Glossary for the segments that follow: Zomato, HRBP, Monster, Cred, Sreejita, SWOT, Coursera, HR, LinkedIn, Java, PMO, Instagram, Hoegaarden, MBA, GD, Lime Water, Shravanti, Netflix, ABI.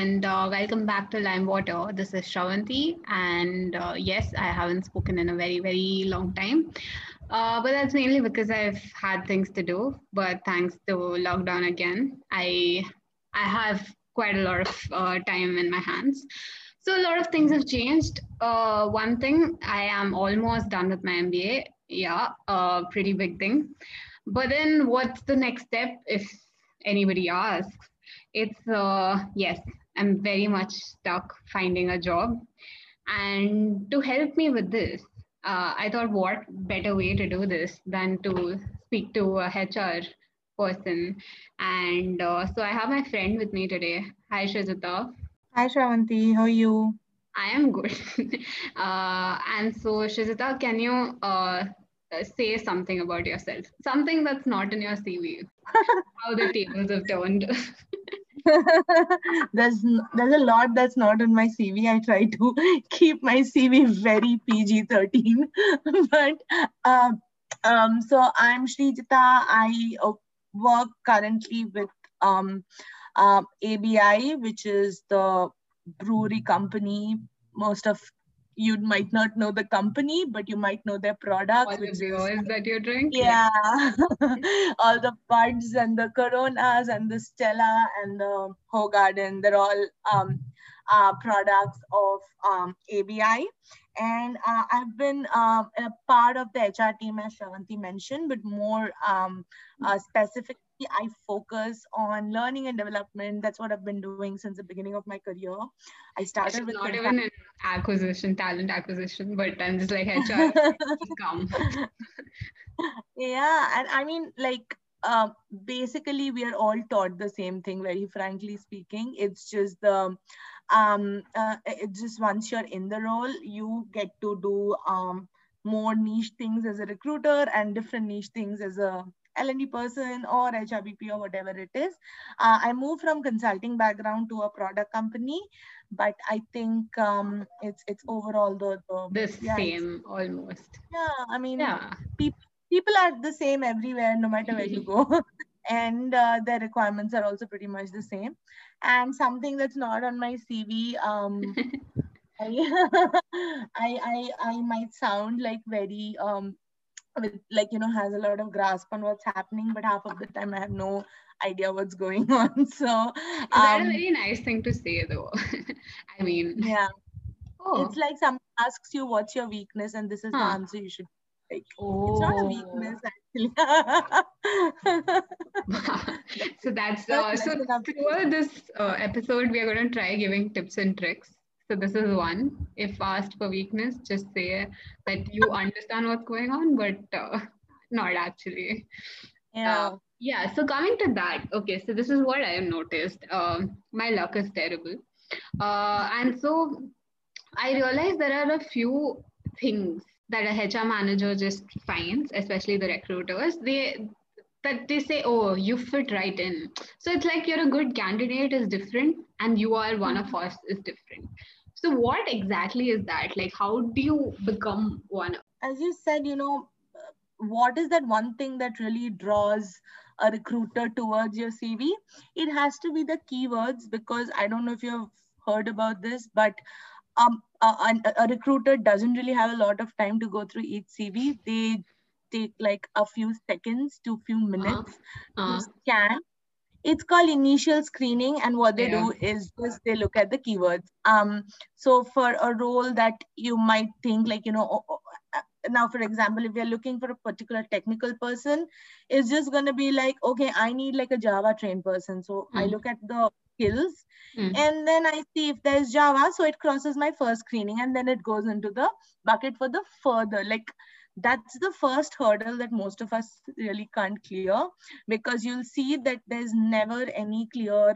and welcome back to Lime Water. This is Shravanti, and yes, I haven't spoken in a very, very long time. But that's mainly because I've had things to do. But thanks to lockdown again, I have quite a lot of time in my hands. So a lot of things have changed. One thing, I am almost done with my MBA. Yeah, pretty big thing. But then what's the next step if anybody asks? It's, yes, I'm very much stuck finding a job. And to help me with this, I thought what better way to do this than to speak to a HR person. And so I have my friend with me today. Hi, Sreejita. Hi, Shravanti. How are you? I am good. And so, Sreejita, can you say something about yourself, something that's not in your CV, how the tables have turned? There's a lot that's not on my CV. I try to keep my CV very PG-13, but so I'm Sreejita. I work currently with ABI, which is the brewery company. Most of you might not know the company, but you might know their products. All the beers that you drink. Yeah. All the buds and the Coronas and the Stella and the Hoegaarden. They're all products of ABI. And I've been a part of the HR team, as Shravanti mentioned, but more specifically, I focus on learning and development. That's what I've been doing since the beginning of my career. I started with not even in acquisition, talent acquisition, but I'm just like HR. Come. Yeah, and I mean, like, basically, we are all taught the same thing. Very frankly speaking, it's just the, it's just once you're in the role, you get to do more niche things as a recruiter and different niche things as a L&D person or HRBP or whatever it is. I moved from consulting background to a product company, but I think it's overall the same almost. Yeah, I mean, yeah. People are the same everywhere, no matter where you go. And their requirements are also pretty much the same. And something that's not on my CV, I might sound like very, has a lot of grasp on what's happening, but half of the time I have no idea what's going on. So that's a very nice thing to say, though. I mean, yeah, It's like someone asks you what's your weakness, and this is the answer you should like. Oh. It's not a weakness, actually. So that's throughout this episode, we are going to try giving tips and tricks. So this is one. If asked for weakness, just say that you understand what's going on, but not actually. Yeah. Yeah. So coming to that, okay. So this is what I have noticed. My luck is terrible, and so I realized there are a few things that a HR manager just finds, especially the recruiters. They say, oh, you fit right in. So it's like you're a good candidate is different, and you are one of us is different. So what exactly is that? Like, how do you become one? As you said, you know, what is that one thing that really draws a recruiter towards your CV? It has to be the keywords, because I don't know if you've heard about this, but a recruiter doesn't really have a lot of time to go through each CV. They take like a few seconds to few minutes to scan. It's called initial screening, and what they do is just they look at the keywords. So for a role that you might think like, you know, now for example, if you're looking for a particular technical person, it's just going to be like, okay, I need like a Java trained person. So I look at the skills and then I see if there's Java. So it crosses my first screening, and then it goes into the bucket for the further, like, that's the first hurdle that most of us really can't clear, because you'll see that there's never any clear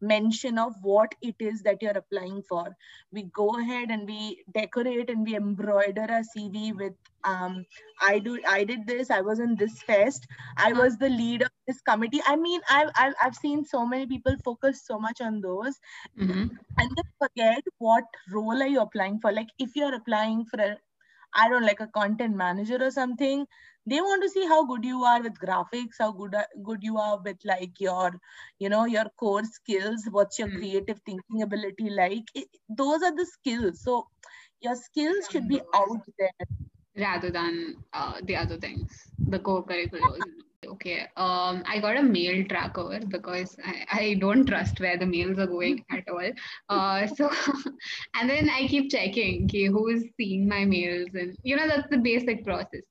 mention of what it is that you're applying for. We go ahead and we decorate and we embroider our CV with, I did this, I was in this fest, I was the lead of this committee. I mean, I've seen so many people focus so much on those and then forget what role are you applying for. Like if you're applying for a I don't know, like a content manager or something. They want to see how good you are with graphics, how good you are with like your, you know, your core skills, what's your creative thinking ability like. Those are the skills. So your skills should be out there. Rather than the other things, the co-curriculars. Okay, I got a mail tracker because I don't trust where the mails are going at all. So, and then I keep checking who is seeing my mails, and you know, that's the basic process.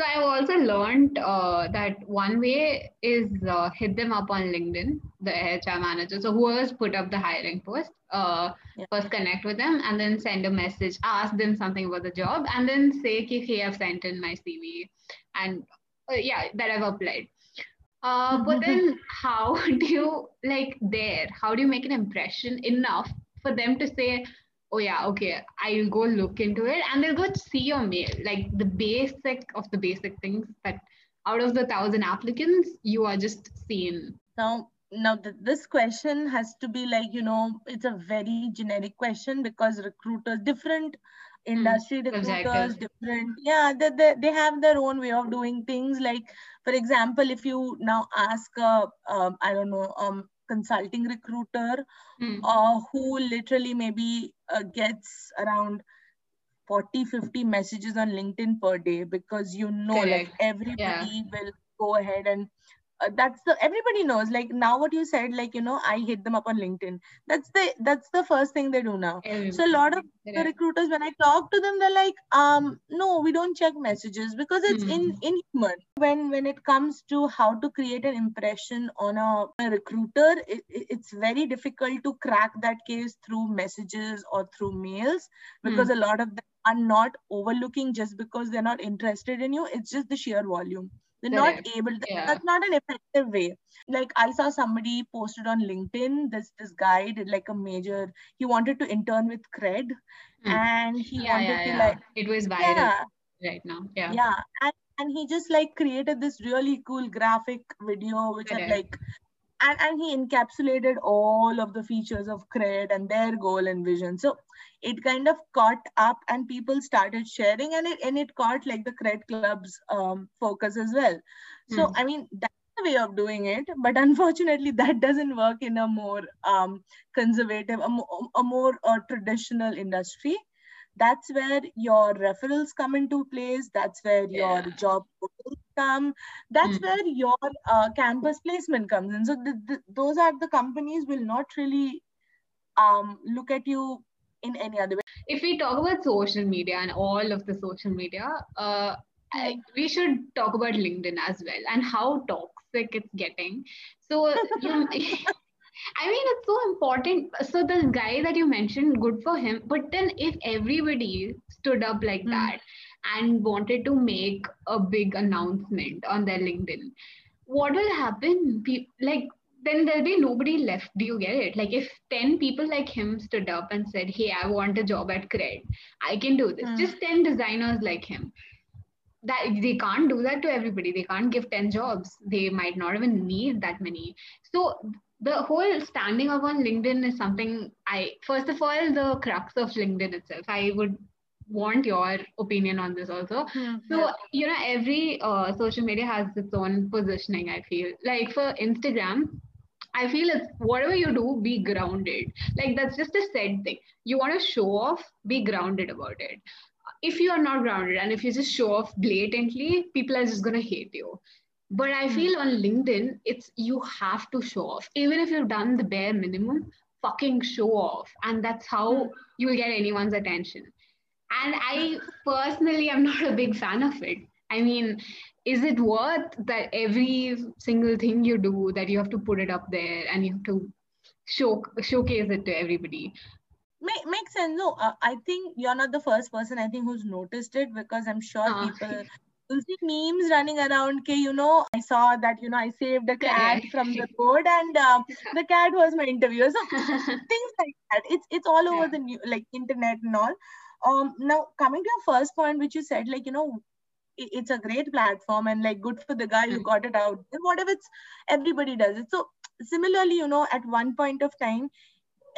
So I've also learned that one way is hit them up on LinkedIn, the HR manager. So whoever's put up the hiring post, first connect with them and then send a message, ask them something about the job and then say, hey, I've sent in my CV and that I've applied. But then how do you how do you make an impression enough for them to say, oh yeah, okay, I'll go look into it, and they'll go see your mail, like the basic of the basic things that out of the 1,000 applicants, you are just seen. Now this question has to be like, you know, it's a very generic question because recruiters, different industry recruiters, different, they have their own way of doing things. Like, for example, if you now ask, consulting recruiter who literally maybe gets around 40-50 messages on LinkedIn per day, because you know, like everybody will go ahead and everybody knows, like now what you said, like, you know, I hit them up on LinkedIn. That's the first thing they do now. So a lot of the recruiters, when I talk to them, they're like, no, we don't check messages because it's inhuman. When it comes to how to create an impression on a recruiter, it's very difficult to crack that case through messages or through mails, because a lot of them are not overlooking just because they're not interested in you. It's just the sheer volume. They're not able. That's not an effective way. Like, I saw somebody posted on LinkedIn, this guy did like a major, he wanted to intern with Cred, and he wanted to like, it was viral right now. And he just like created this really cool graphic video, which are like, and he encapsulated all of the features of Cred and their goal and vision. So it kind of caught up and people started sharing, and it caught like the Cred Club's focus as well. So, I mean, that's the way of doing it. But unfortunately, that doesn't work in a more conservative, a more traditional industry. That's where your referrals come into place. That's where your job portals come. That's where your campus placement comes in. So those are the companies will not really look at you in any other way. If we talk about social media and all of the social media, we should talk about LinkedIn as well and how toxic it's getting. So, I mean, it's so important. So the guy that you mentioned, good for him. But then if everybody stood up like that and wanted to make a big announcement on their LinkedIn, what will happen? Then there'll be nobody left. Do you get it? Like, if 10 people like him stood up and said, hey, I want a job at Cred, I can do this. Just 10 designers like him. That they can't do that to everybody. They can't give 10 jobs. They might not even need that many. So the whole standing up on LinkedIn is something first of all, the crux of LinkedIn itself. I would want your opinion on this also. So, you know, every social media has its own positioning, I feel. Like for Instagram, I feel it's whatever you do, be grounded. Like, that's just a said thing. You want to show off, be grounded about it. If you are not grounded and if you just show off blatantly, people are just going to hate you. But I feel on LinkedIn, you have to show off. Even if you've done the bare minimum, fucking show off. And that's how you will get anyone's attention. And I personally am not a big fan of it. I mean, is it worth that every single thing you do, that you have to put it up there and you have to showcase it to everybody? Makes sense. No, I think you're not the first person, I think, who's noticed it, because I'm sure people... You'll see memes running around, you know, I saw that, you know, I saved a cat from the road and the cat was my interviewer. So things like that. It's all over the new, like, internet and all. Now, coming to your first point, which you said, like, you know, it's a great platform and like good for the guy who got it out. And what if everybody does it? So similarly, you know, at one point of time,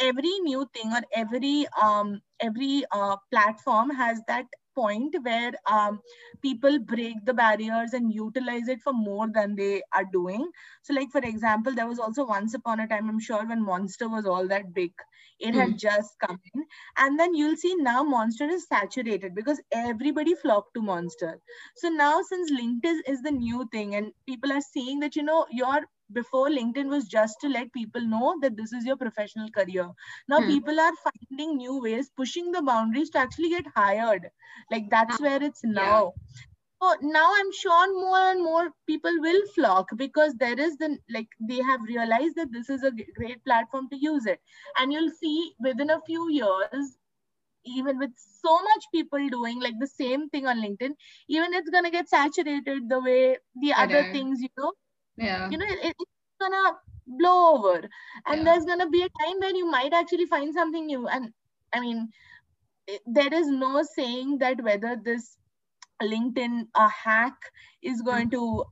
every new thing or every platform has that point where people break the barriers and utilize it for more than they are doing. So like, for example, there was also once upon a time, I'm sure, when Monster was all that big, it had just come in. And then you'll see now Monster is saturated because everybody flocked to Monster. So now, since LinkedIn is the new thing and people are seeing that, you know, your before LinkedIn was just to let people know that this is your professional career. Now people are finding new ways, pushing the boundaries to actually get hired. Like that's where it's now. So now I'm sure more and more people will flock because there is the, like, they have realized that this is a great platform to use it. And you'll see within a few years, even with so much people doing like the same thing on LinkedIn, even it's going to get saturated the way the other things, you know. You know, it's gonna blow over, and there's gonna be a time when you might actually find something new. And I mean, there is no saying that whether this LinkedIn hack is going to,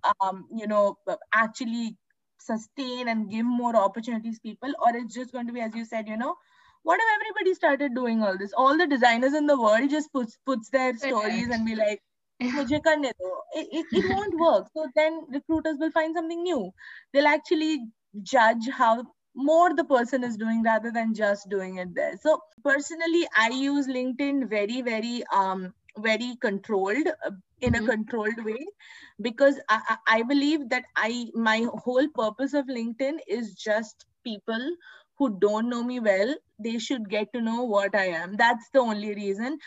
you know, actually sustain and give more opportunities people, or it's just going to be, as you said, you know, what if everybody started doing all this? All the designers in the world just puts their stories and be like, it won't work. So then recruiters will find something new. They'll actually judge how more the person is doing rather than just doing it there. So personally, I use LinkedIn very, very, very controlled, in a controlled way, because I believe that my whole purpose of LinkedIn is just people who don't know me well, they should get to know what I am. That's the only reason.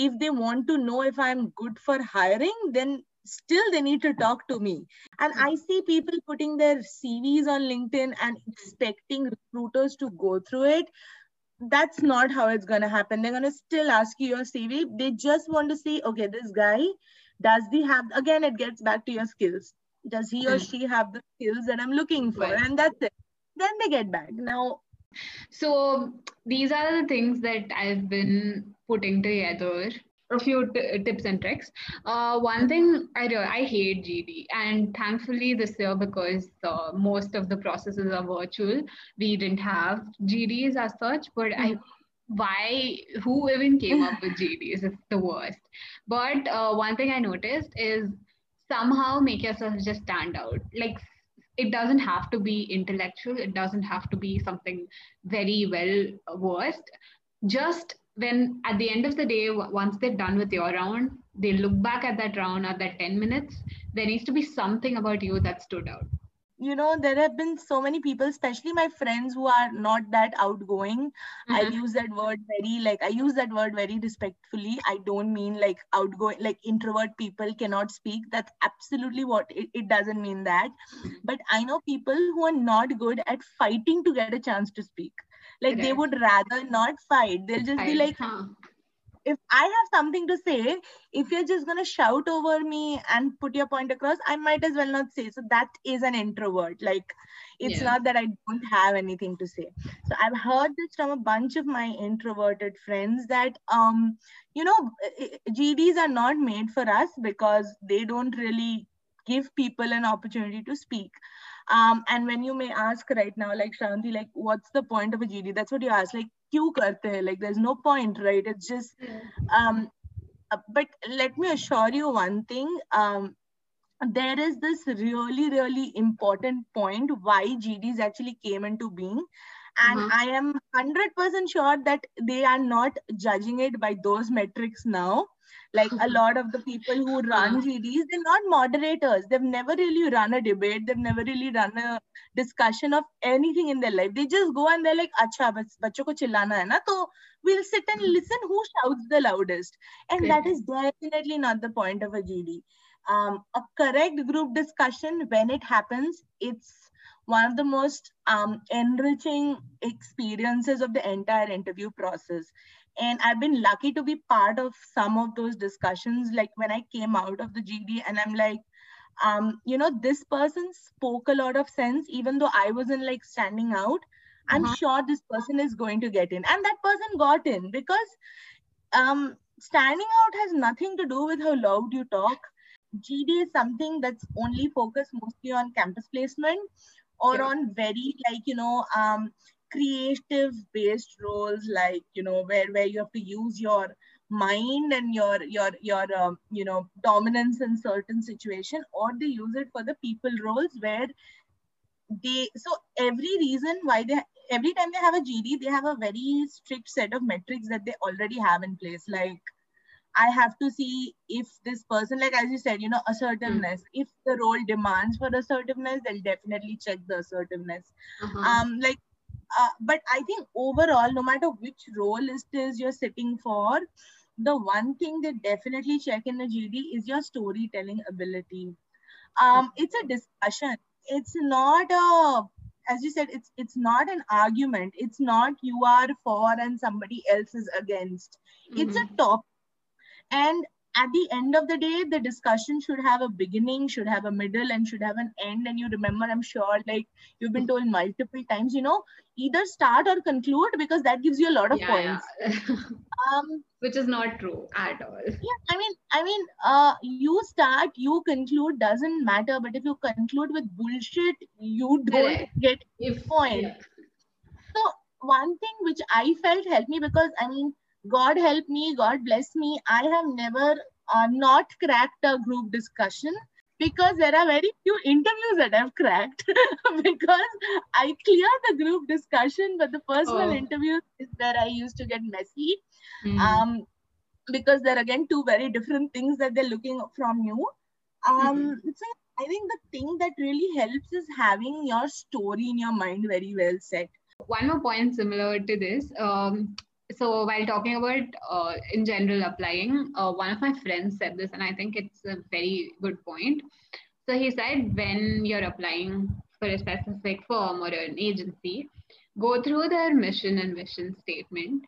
If they want to know if I'm good for hiring, then still they need to talk to me. And I see people putting their CVs on LinkedIn and expecting recruiters to go through it. That's not how it's going to happen. They're going to still ask you your CV. They just want to see, okay, this guy, does he have, again, it gets back to your skills. Does he or she have the skills that I'm looking for? Right. And that's it. Then they get back. Now, so these are the things that I've been putting together, a few tips and tricks. One thing I hate GD, and thankfully this year, because most of the processes are virtual, we didn't have GDs as such, but who even came up with GDs? It's the worst. But one thing I noticed is somehow make yourself just stand out. Like, it doesn't have to be intellectual. It doesn't have to be something very well versed. Just when at the end of the day, once they're done with your round, they look back at that round, at that 10 minutes, there needs to be something about you that stood out. You know, there have been so many people, especially my friends who are not that outgoing. I use that word very respectfully. I don't mean like outgoing, like introvert people cannot speak. That's absolutely what it doesn't mean that. But I know people who are not good at fighting to get a chance to speak. Like they would rather not fight. They'll just be like, if I have something to say, if you're just going to shout over me and put your point across, I might as well not say. So that is an introvert. Like, it's not that I don't have anything to say. So I've heard this from a bunch of my introverted friends that, you know, GDs are not made for us because they don't really give people an opportunity to speak. And when you may ask right now, like Shranti, like, what's the point of a GD? That's what you ask. Like, kyun karte hai? Like, there's no point, right? It's just, but let me assure you one thing. There is this really, really important point why GDs actually came into being. And I am 100% sure that they are not judging it by those metrics now. Like a lot of the people who run GDs, they're not moderators. They've never really run a debate. They've never really run a discussion of anything in their life. They just go and they're like, "Acha, bachcho ko chillana hai na, so we'll sit and listen who shouts the loudest." And that is definitely not the point of a GD. A correct group discussion, when it happens, it's one of the most enriching experiences of the entire interview process. And I've been lucky to be part of some of those discussions. Like when I came out of the GD and I'm like, you know, this person spoke a lot of sense, even though I wasn't like standing out. I'm sure this person is going to get in. And that person got in because standing out has nothing to do with how loud you talk. GD is something that's only focused mostly on campus placement or on very like, you know, creative based roles, like, you know, where you have to use your mind and your dominance in certain situation, or they use it for the people roles where they, so every reason why they, every time they have a GD, they have a very strict set of metrics that they already have in place. Like, I have to see if this person, like as you said, you know, assertiveness. Mm-hmm. If the role demands for assertiveness, they'll definitely check the assertiveness. Uh-huh. But I think overall, no matter which role it is you're sitting for, the one thing they definitely check in a GD is your storytelling ability. It's a discussion. It's not a, as you said, it's not an argument. It's not you are for and somebody else is against. Mm-hmm. It's a topic. And at the end of the day, the discussion should have a beginning, should have a middle, and should have an end. And you remember, I'm sure, like you've been told multiple times, you know, either start or conclude, because that gives you a lot of points. Yeah. Which is not true at all. Yeah, I mean, you start, you conclude, doesn't matter. But if you conclude with bullshit, you don't get a point. Yeah. So one thing which I felt helped me, because I mean, God help me, God bless me, I have never not cracked a group discussion, because there are very few interviews that I've cracked because I clear the group discussion, but the personal interviews is where I used to get messy. Mm-hmm. Because there are again two very different things that they're looking from you. Mm-hmm. So I think the thing that really helps is having your story in your mind very well set. One more point similar to this. So while talking about in general applying, one of my friends said this, and I think it's a very good point. So he said, when you're applying for a specific firm or an agency, go through their mission and vision statement,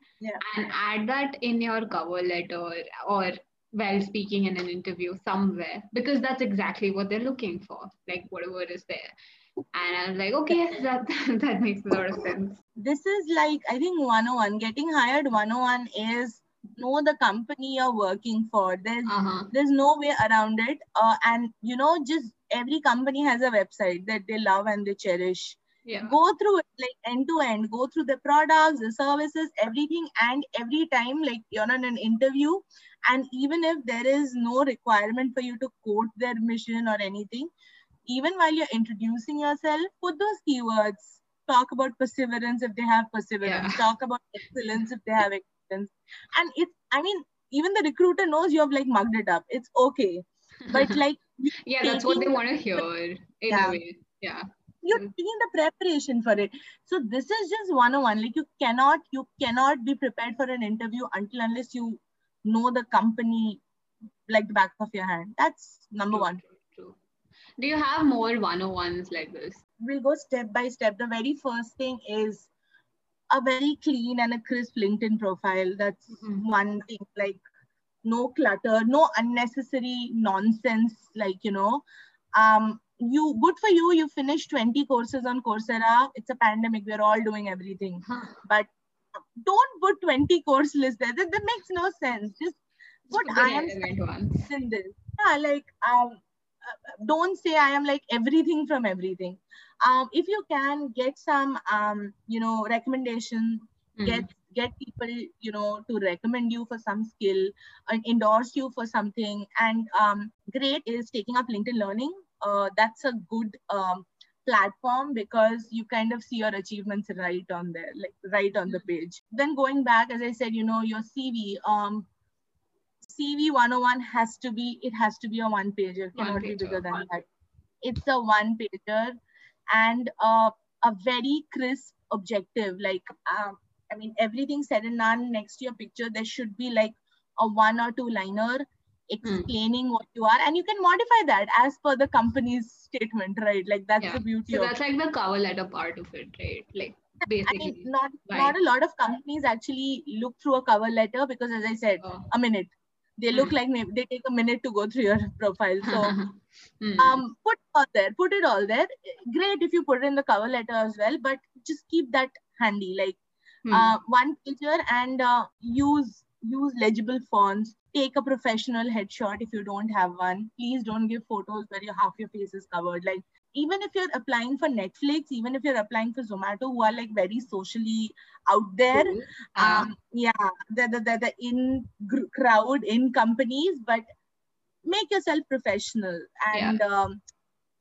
and add that in your cover letter or while speaking in an interview somewhere, because that's exactly what they're looking for, like whatever is there. And I was like, okay, that makes a lot of sense. This is like, I think 101, getting hired 101 is know the company you're working for. There's no way around it. And you know, just every company has a website that they love and they cherish. Yeah. Go through it like end to end, go through the products, the services, everything. And every time, like you're on an interview, and even if there is no requirement for you to quote their mission or anything, even while you're introducing yourself, put those keywords. Talk about perseverance if they have perseverance. Yeah. Talk about excellence if they have excellence. And it's, I mean, even the recruiter knows you have like mugged it up. It's okay. But like... yeah, that's what they want to hear. Anyway, yeah. You're taking the preparation for it. So this is just 101. Like you cannot be prepared for an interview until unless you know the company like the back of your hand. That's number one. Do you have more 101s like this? We'll go step by step. The very first thing is a very clean and a crisp LinkedIn profile. That's one thing, like no clutter, no unnecessary nonsense. Like, you know, you good for you. You finished 20 courses on Coursera. It's a pandemic. We're all doing everything. Huh. But don't put 20 course lists there. That makes no sense. Just put I am in this. Yeah, like... don't say I am like everything from everything. If you can get some, recommendation, get people, you know, to recommend you for some skill and endorse you for something. And great is taking up LinkedIn Learning. That's a good platform because you kind of see your achievements right on there, like right on the page. Then going back, as I said, you know, your CV, CV 101 has to be a one pager. It cannot be bigger than that. It's a one pager and a very crisp objective. Like, I mean, everything said and done. Next to your picture, there should be like a one or two liner explaining what you are. And you can modify that as per the company's statement, right? Like that's the beauty of it. So that's like the cover letter part of it, right? Like basically. I mean, not a lot of companies actually look through a cover letter because, as I said, a minute. They look like maybe they take a minute to go through your profile. So put it all there. Great if you put it in the cover letter as well, but just keep that handy. Like one picture and use legible fonts. Take a professional headshot if you don't have one. Please don't give photos where half your face is covered. Like even if you're applying for Netflix, even if you're applying for Zomato, who are like very socially out there, they're in crowd, in companies, but make yourself professional. And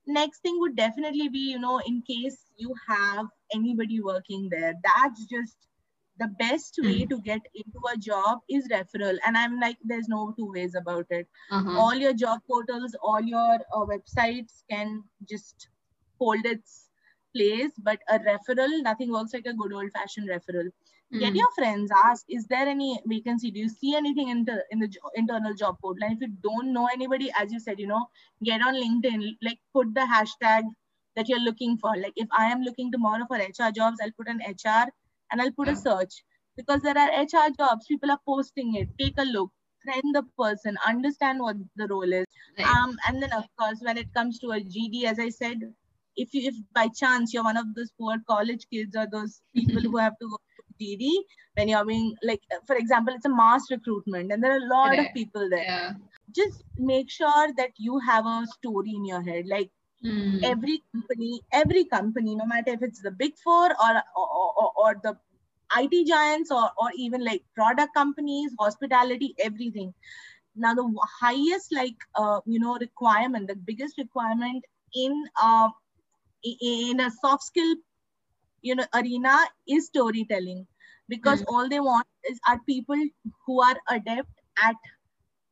next thing would definitely be, you know, in case you have anybody working there, that's just the best way to get into a job is referral. And I'm like, there's no two ways about it. All your job portals, all your websites can just hold its place, but a referral, nothing works like a good old fashioned referral. Get your friends, ask, is there any vacancy? Do you see anything in the internal job portal? And if you don't know anybody, as you said, you know, get on LinkedIn, like put the hashtag that you're looking for. Like if I am looking tomorrow for HR jobs, I'll put an HR and I'll put a search, because there are HR jobs. People are posting it. Take a look, friend the person, understand what the role is. And then of course, when it comes to a GD, as I said, if by chance you're one of those poor college kids or those people who have to go to GD, when you're being like, for example, it's a mass recruitment and there are a lot of people there. Just make sure that you have a story in your head. Like every company, no matter if it's the big four or the IT giants or even like product companies, hospitality, everything. Now the highest requirement, the biggest requirement in a soft skill, you know, arena is storytelling, because all they want are people who are adept at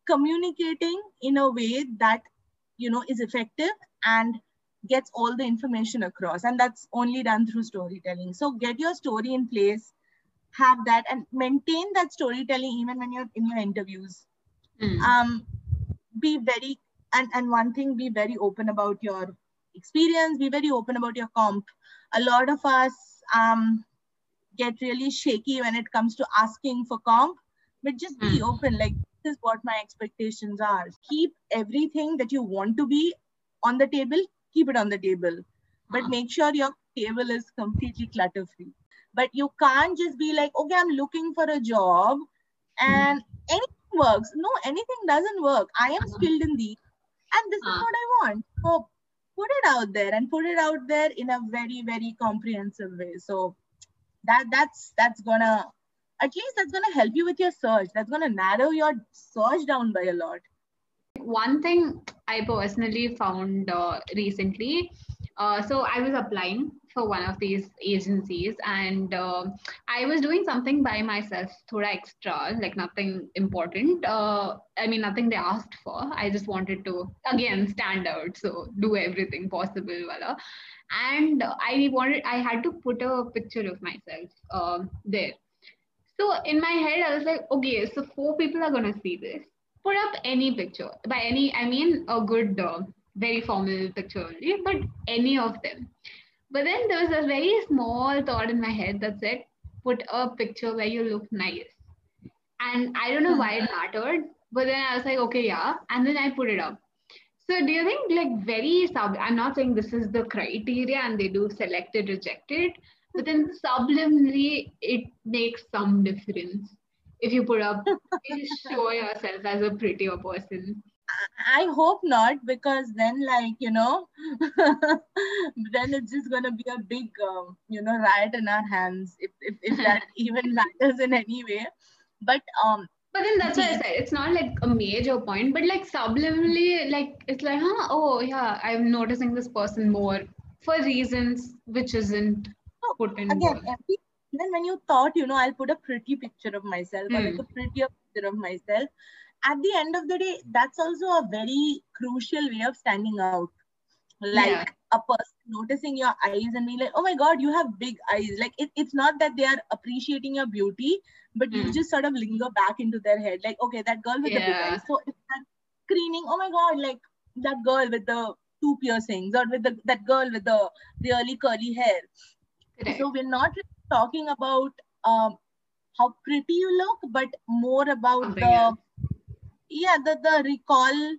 communicating in a way that, you know, is effective and gets all the information across. And that's only done through storytelling. So get your story in place, have that, and maintain that storytelling even when you're in your interviews. Be very, and one thing, be very open about your experience, be very open about your comp. A lot of us get really shaky when it comes to asking for comp, but just be open, like, this is what my expectations are. Keep everything that you want to be on the table, keep it on the table, but make sure your table is completely clutter free. But you can't just be like, okay, I'm looking for a job and anything works. No, anything doesn't work. I am skilled in these and this is what I want. So put it out there, and put it out there in a very, very comprehensive way. So that's gonna help you with your search. That's gonna narrow your search down by a lot. One thing I personally found recently, so I was applying for one of these agencies, and I was doing something by myself, thoda extra, like nothing important. I mean, nothing they asked for. I just wanted to, again, stand out. So do everything possible. And I had to put a picture of myself there. So in my head, I was like, okay, so 4 people are going to see this. Put up any picture. By any, I mean a good, very formal picture only, but any of them. But then there was a very small thought in my head that said, put a picture where you look nice. And I don't know why it mattered, but then I was like, okay, yeah. And then I put it up. So do you think like I'm not saying this is the criteria and they do select it, reject it, but then subliminally, it makes some difference. If you put up, you show yourself as a prettier person. I hope not, because then, like, you know, then it's just going to be a big, riot in our hands, if that even matters in any way. But then that's what I said. It's not like a major point, but like subliminally, like, it's like, I'm noticing this person more for reasons which isn't put in. Again, then when you thought, you know, I'll put a pretty picture of myself or like a prettier picture of myself, at the end of the day, that's also a very crucial way of standing out. Like a person noticing your eyes and being like, oh my God, you have big eyes. Like it's not that they are appreciating your beauty, but you just sort of linger back into their head. Like, okay, that girl with the big eyes. So it's that screening, oh my God, like that girl with the 2 piercings or with that girl with the early curly hair. Right. So we're not talking about how pretty you look, but more about the recall,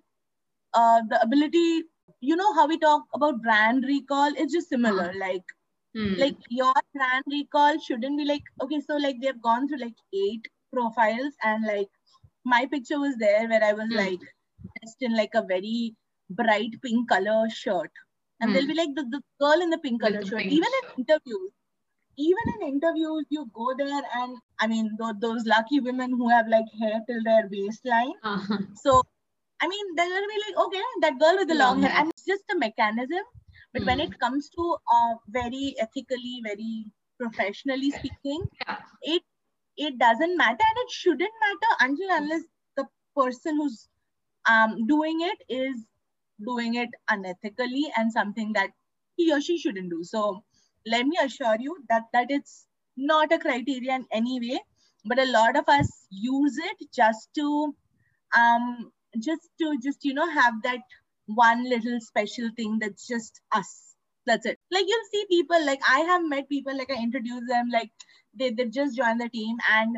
the ability, you know, how we talk about brand recall, it's just similar. Like your brand recall shouldn't be like, okay, so like they've gone through like 8 profiles and like my picture was there where I was like dressed in like a very bright pink color shirt. And they'll be like the girl in the pink color shirt. Even in interviews, you go there and, I mean, those lucky women who have like hair till their waistline. Uh-huh. So, I mean, they're going to be like, okay, that girl with the long hair. And it's just a mechanism. But when it comes to very ethically, very professionally speaking, it doesn't matter, and it shouldn't matter unless the person who's doing it is doing it unethically and something that he or she shouldn't do. So let me assure you that it's not a criteria in any way, but a lot of us use it just to you know, have that one little special thing that's just us. That's it. Like, you'll see people, like I have met people, like I introduce them, like they just joined the team, and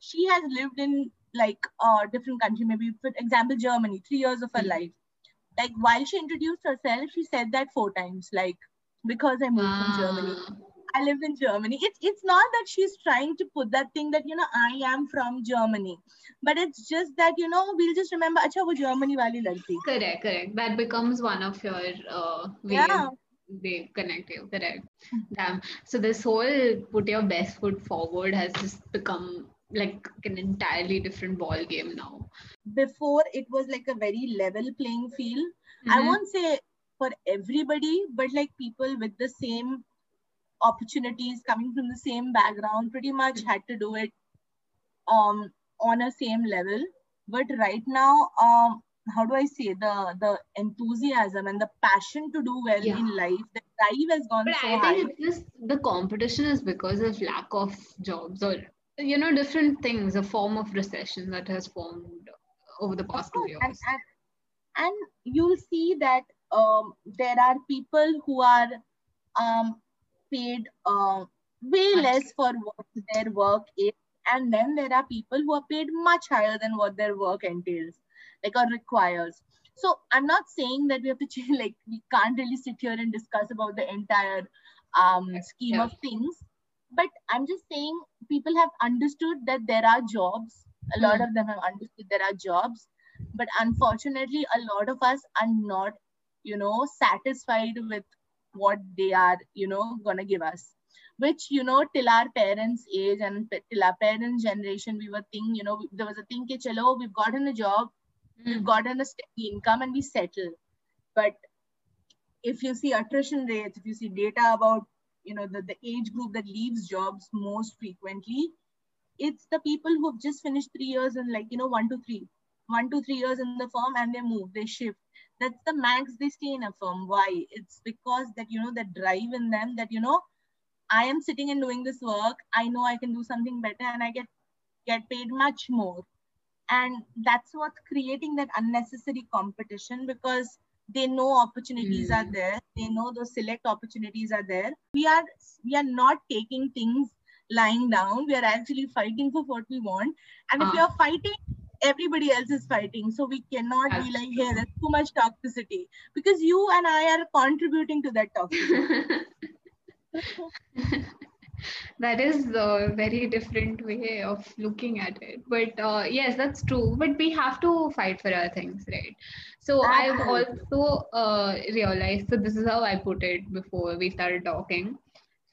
she has lived in like a different country, maybe for example Germany, 3 years of her life. Like, while she introduced herself, she said that 4 times, like, because I moved from Germany, I lived in Germany. It's not that she's trying to put that thing that, you know, I am from Germany, but it's just that, you know, we'll just remember, acha wo Germany wali lagti. Correct. That becomes one of your way they connect you. Correct. Damn. So this whole put your best foot forward has just become like an entirely different ball game now. Before, it was like a very level playing field. Mm-hmm. I won't say for everybody, but like people with the same opportunities, coming from the same background, pretty much had to do it on a same level. But right now, how do I say, the enthusiasm and the passion to do well in life, the drive has gone so high. I think it's just the competition is because of lack of jobs, or, you know, different things, a form of recession that has formed over the past 2 years. And you'll see that there are people who are paid way less for what their work is, and then there are people who are paid much higher than what their work entails, like, or requires. So I'm not saying that we have to change, like, we can't really sit here and discuss about the entire scheme of things, but I'm just saying people have understood that there are jobs. A lot of them have understood there are jobs, but unfortunately, a lot of us are not, you know, satisfied with what they are, you know, gonna give us, which, you know, till our parents' age and till our parents' generation, we were thinking, you know, there was a thing, ke chalo, we've gotten a job, we've gotten a steady income, and we settle. But if you see attrition rates, if you see data about, you know, the age group that leaves jobs most frequently, it's the people who have just finished 3 years and, like, you know, 1 to 3 years in the firm, and they move, they shift. That's the max they stay in a firm. Why? It's because that, you know, that drive in them that, you know, I am sitting and doing this work, I know I can do something better, and I get paid much more. And that's what's creating that unnecessary competition, because they know opportunities are there. They know those select opportunities are there. We are not taking things lying down. We are actually fighting for what we want. And if we are fighting, everybody else is fighting. So we cannot be like, hey, there's too much toxicity, because you and I are contributing to that toxicity. That is a very different way of looking at it. But yes, that's true. But we have to fight for our things, right? So I've also realized, so this is how I put it before we started talking.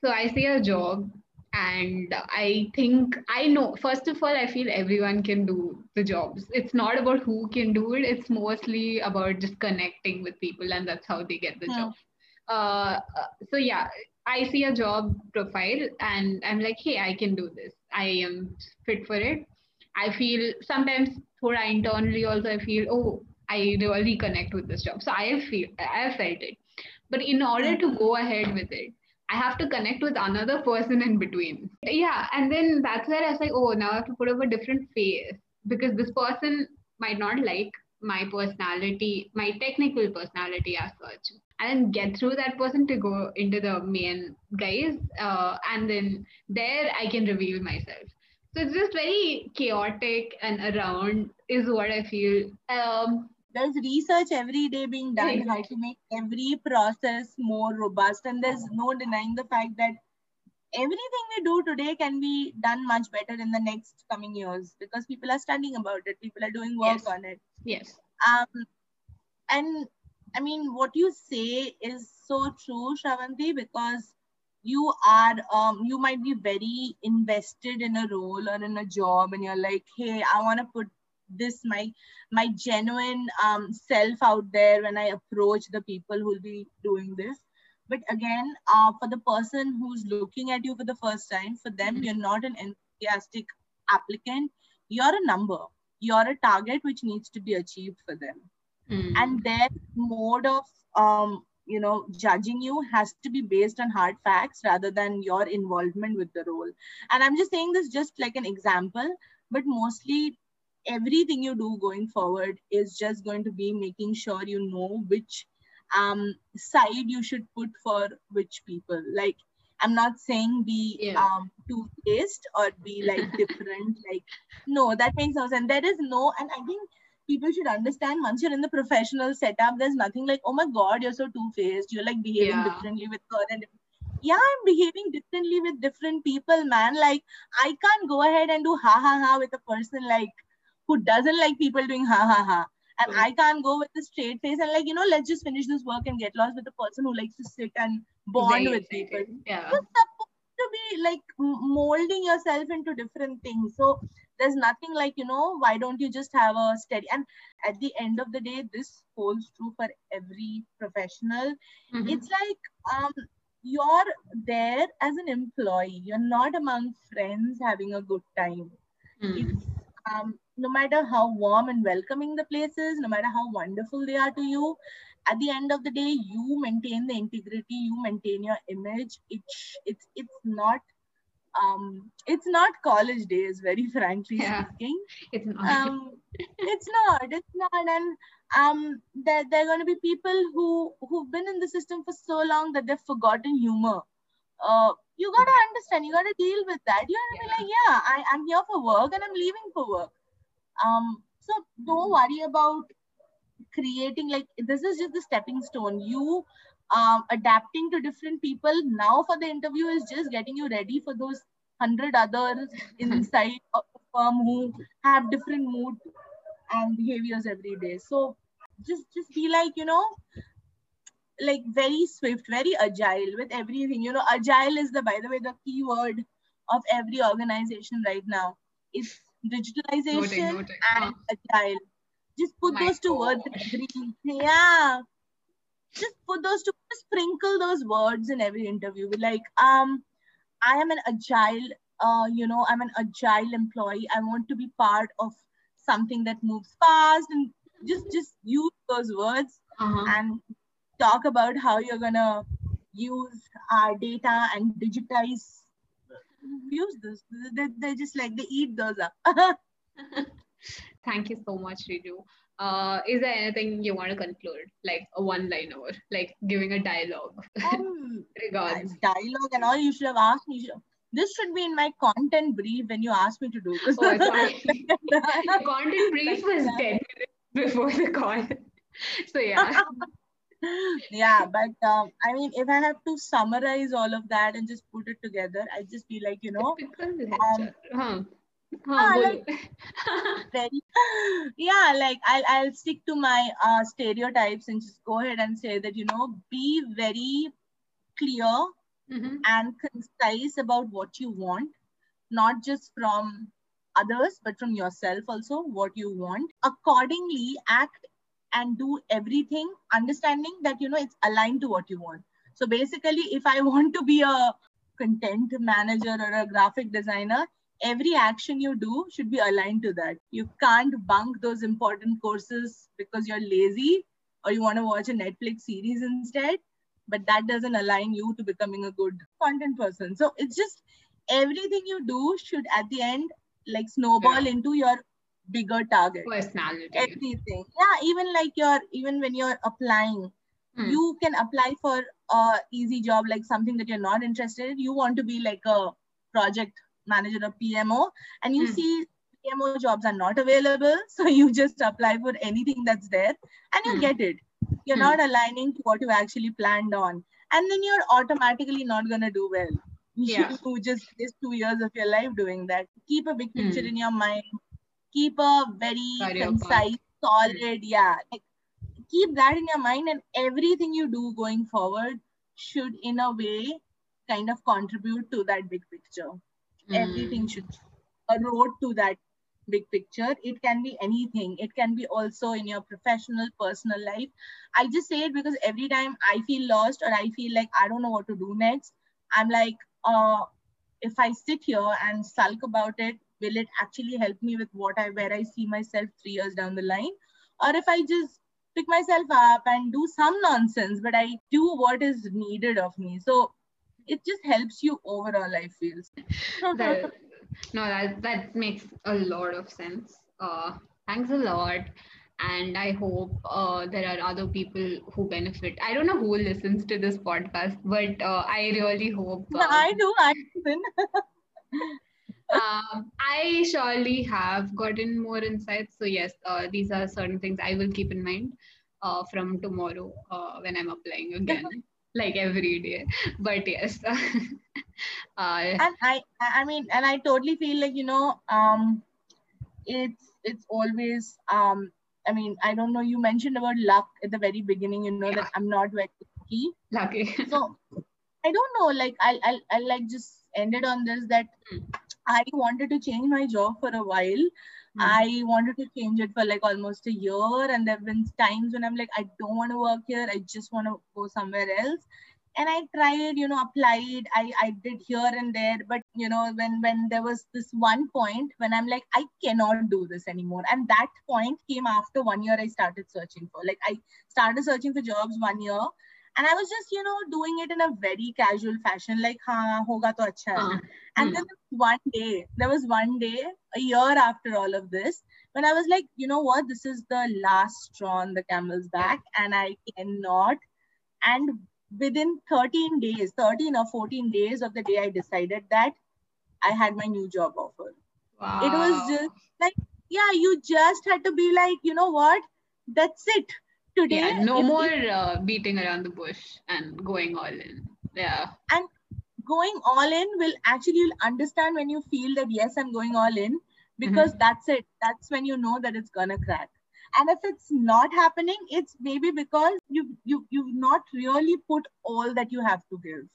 So I see a job, and I think I know, first of all, I feel everyone can do the jobs. It's not about who can do it. It's mostly about just connecting with people, and that's how they get the job. So yeah, I see a job profile and I'm like, hey, I can do this. I am fit for it. I feel sometimes thoda internally also, I feel, oh, I really connect with this job. So I have felt it. But in order to go ahead with it, I have to connect with another person in between. Yeah. And then that's where I was like, oh, now I have to put up a different face, because this person might not like my personality, my technical personality as such. And get through that person to go into the main guys. And then there I can reveal myself. So it's just very chaotic and around is what I feel. There's research every day being done how to make every process more robust. And there's no denying the fact that everything we do today can be done much better in the next coming years, because people are studying about it. People are doing work on it. Yes. And I mean, what you say is so true, Shravanti, because you are, you might be very invested in a role or in a job, and you're like, hey, I want to put this, my genuine self out there when I approach the people who'll be doing this. But again, for the person who's looking at you for the first time, for them, you're not an enthusiastic applicant. You're a number. You're a target which needs to be achieved for them. And their mode of, you know, judging you has to be based on hard facts rather than your involvement with the role. And I'm just saying this just like an example, but mostly everything you do going forward is just going to be making sure you know which side you should put for which people. Like, I'm not saying be two-faced or be like different. Like, no, that makes no sense. There is no, and I think people should understand, once you're in the professional setup, there's nothing like, oh my God, you're so two-faced. You're like behaving differently with her. And yeah, I'm behaving differently with different people, man. Like, I can't go ahead and do ha-ha-ha with a person like who doesn't like people doing ha-ha-ha. And I can't go with a straight face and like, you know, let's just finish this work and get lost with a person who likes to sit and bond with people. Yeah. You're supposed to be like molding yourself into different things. So there's nothing like, you know, why don't you just have a steady, and at the end of the day, this holds true for every professional. It's like, you're there as an employee. You're not among friends having a good time. It's, no matter how warm and welcoming the place is, no matter how wonderful they are to you, at the end of the day, you maintain the integrity, you maintain your image. It's not college days, very frankly speaking. It's not. It's not. And there are going to be people who've been in the system for so long that they've forgotten humor. You got to understand, you got to deal with that. You got to be like, yeah, I'm here for work and I'm leaving for work. So don't worry about creating, like, this is just the stepping stone. You adapting to different people now for the interview is just getting you ready for those 100 others inside of the firm who have different moods and behaviors every day. So just be like, you know, like very swift, very agile with everything. You know, agile is the, by the way, the key word of every organization right now. It's digitalization and agile. Just put those two words. Just put those two, sprinkle those words in every interview. Like, I am an agile, you know, I'm an agile employee. I want to be part of something that moves fast, and just use those words and talk about how you're going to use our data and digitize. Use those. They're just like, they eat those up. Thank you so much, Sreeju. Is there anything you want to conclude, like a one-liner, like giving a dialogue? Regards. Dialogue and all, you should have asked me. This should be in my content brief when you asked me to do this. Oh, sorry. The content brief was 10 minutes before the call. So yeah. Yeah, but I mean, if I have to summarize all of that and just put it together, I just feel like, you know, I'll stick to my stereotypes and just go ahead and say that, you know, be very clear and concise about what you want, not just from others, but from yourself also, what you want. Accordingly, act and do everything, understanding that, you know, it's aligned to what you want. So basically, if I want to be a content manager or a graphic designer, every action you do should be aligned to that. You can't bunk those important courses because you're lazy or you want to watch a Netflix series instead, but that doesn't align you to becoming a good content person. So it's just everything you do should at the end, like, snowball into your bigger target. Personality. Everything. Yeah, even like even when you're applying, you can apply for an easy job, like something that you're not interested in. You want to be like a project manager or PMO, and you see PMO jobs are not available, so you just apply for anything that's there and you get it. You're not aligning to what you actually planned on, and then you're automatically not going to do well. You just waste 2 years of your life doing that. Keep a big picture in your mind. Keep a very concise, solid, like, keep that in your mind, and everything you do going forward should in a way kind of contribute to that big picture. Everything should a road to that big picture. It can be anything. It can be also in your professional, personal life. I just say it because every time I feel lost or I feel like I don't know what to do next, I'm like, if I sit here and sulk about it, will it actually help me with where I see myself 3 years down the line? Or if I just pick myself up and do some nonsense, but I do what is needed of me. So it just helps you overall, I feel. That makes a lot of sense. Thanks a lot. And I hope there are other people who benefit. I don't know who listens to this podcast, but I really hope. I do. I listen. I surely have gotten more insights. So yes, these are certain things I will keep in mind from tomorrow when I'm applying again. Like every day. But yes. And I mean, and I totally feel like, it's always, I mean, I don't know, you mentioned about luck at the very beginning, that I'm not very lucky. So I don't know, like, I'll like just end it on this, that I wanted to change my job for a while. I wanted to change it for like almost a year. And there have been times when I'm like, I don't want to work here. I just want to go somewhere else. And I tried, applied. I did here and there. But, when there was this one point when I'm like, I cannot do this anymore. And that point came after 1 year I started searching for. Like, I started searching for jobs 1 year. And I was just, doing it in a very casual fashion. Like, ha, hoga to acha hai. And then there was one day, a year after all of this, when I was like, you know what, this is the last straw on the camel's back, and I cannot. And within 13 or 14 days of the day, I decided that I had my new job offer. Wow. It was just like, you just had to be like, you know what, that's it. Today, no more beating around the bush and going all in. Yeah. And going all in will actually, you'll understand when you feel that, yes, I'm going all in, because that's it. That's when you know that it's gonna crack. And if it's not happening, it's maybe because you've not really put all that you have to give.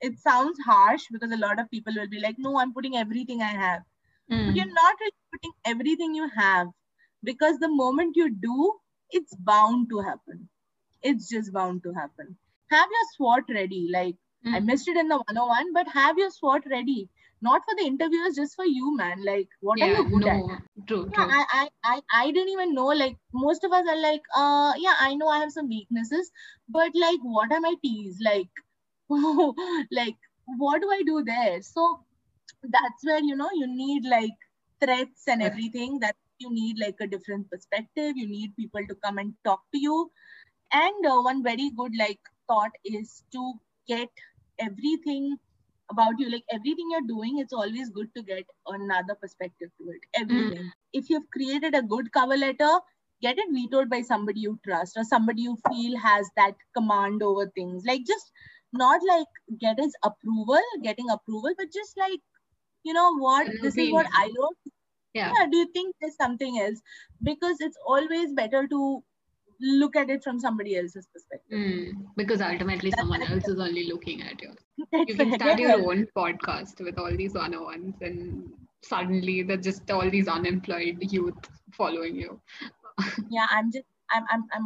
It sounds harsh because a lot of people will be like, no, I'm putting everything I have. But you're not really putting everything you have, because the moment you do, it's bound to happen. It's just bound to happen. Have your SWOT ready. Like, I missed it in the 101, but have your SWOT ready. Not for the interviewers, just for you, man. Like, what are you good at? True, yeah, true. I didn't even know, like, most of us are like, I know I have some weaknesses, but like, what are my T's? Like, like, what do I do there? So that's where, you need like threats and everything. That's you need like a different perspective. You need people to come and talk to you. And one very good like thought is to get everything about you, like everything you're doing, it's always good to get another perspective to it. Everything. If you've created a good cover letter, get it vetoed by somebody you trust or somebody you feel has that command over things. Like, just not like getting approval, but just like, this is what I wrote. Yeah. Do you think there's something else? Because it's always better to look at it from somebody else's perspective. Because ultimately someone else is only looking at you. You can start your own podcast with all these 101s, and suddenly there's just all these unemployed youth following you. Yeah, I'm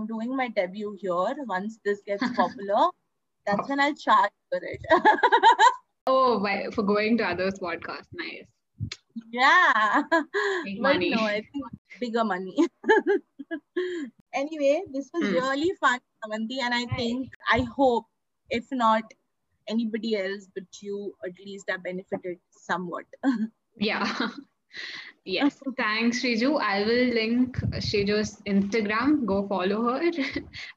doing my debut here. Once this gets popular, that's when I'll charge for it. For going to others' podcasts, nice. Yeah, money. No, I think bigger money. Anyway, this was really fun, Samanthi, and I hope, if not anybody else but you, at least have benefited somewhat. Yeah. Yes. Thanks, Sreeju. I will link Sreeju's Instagram. Go follow her,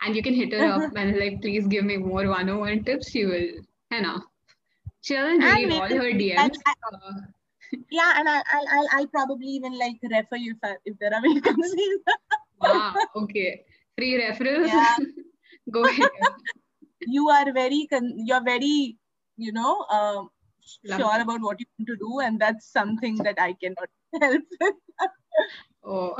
and you can hit her up and like, please give me more 101 tips. She will, she'll read all her DMs. Yeah, and I'll probably even like refer you if there are vacancies. Wow, okay. Free referrals. Yeah. Go ahead. You are very, sure about what you want to do, and that's something that I cannot help. Oh.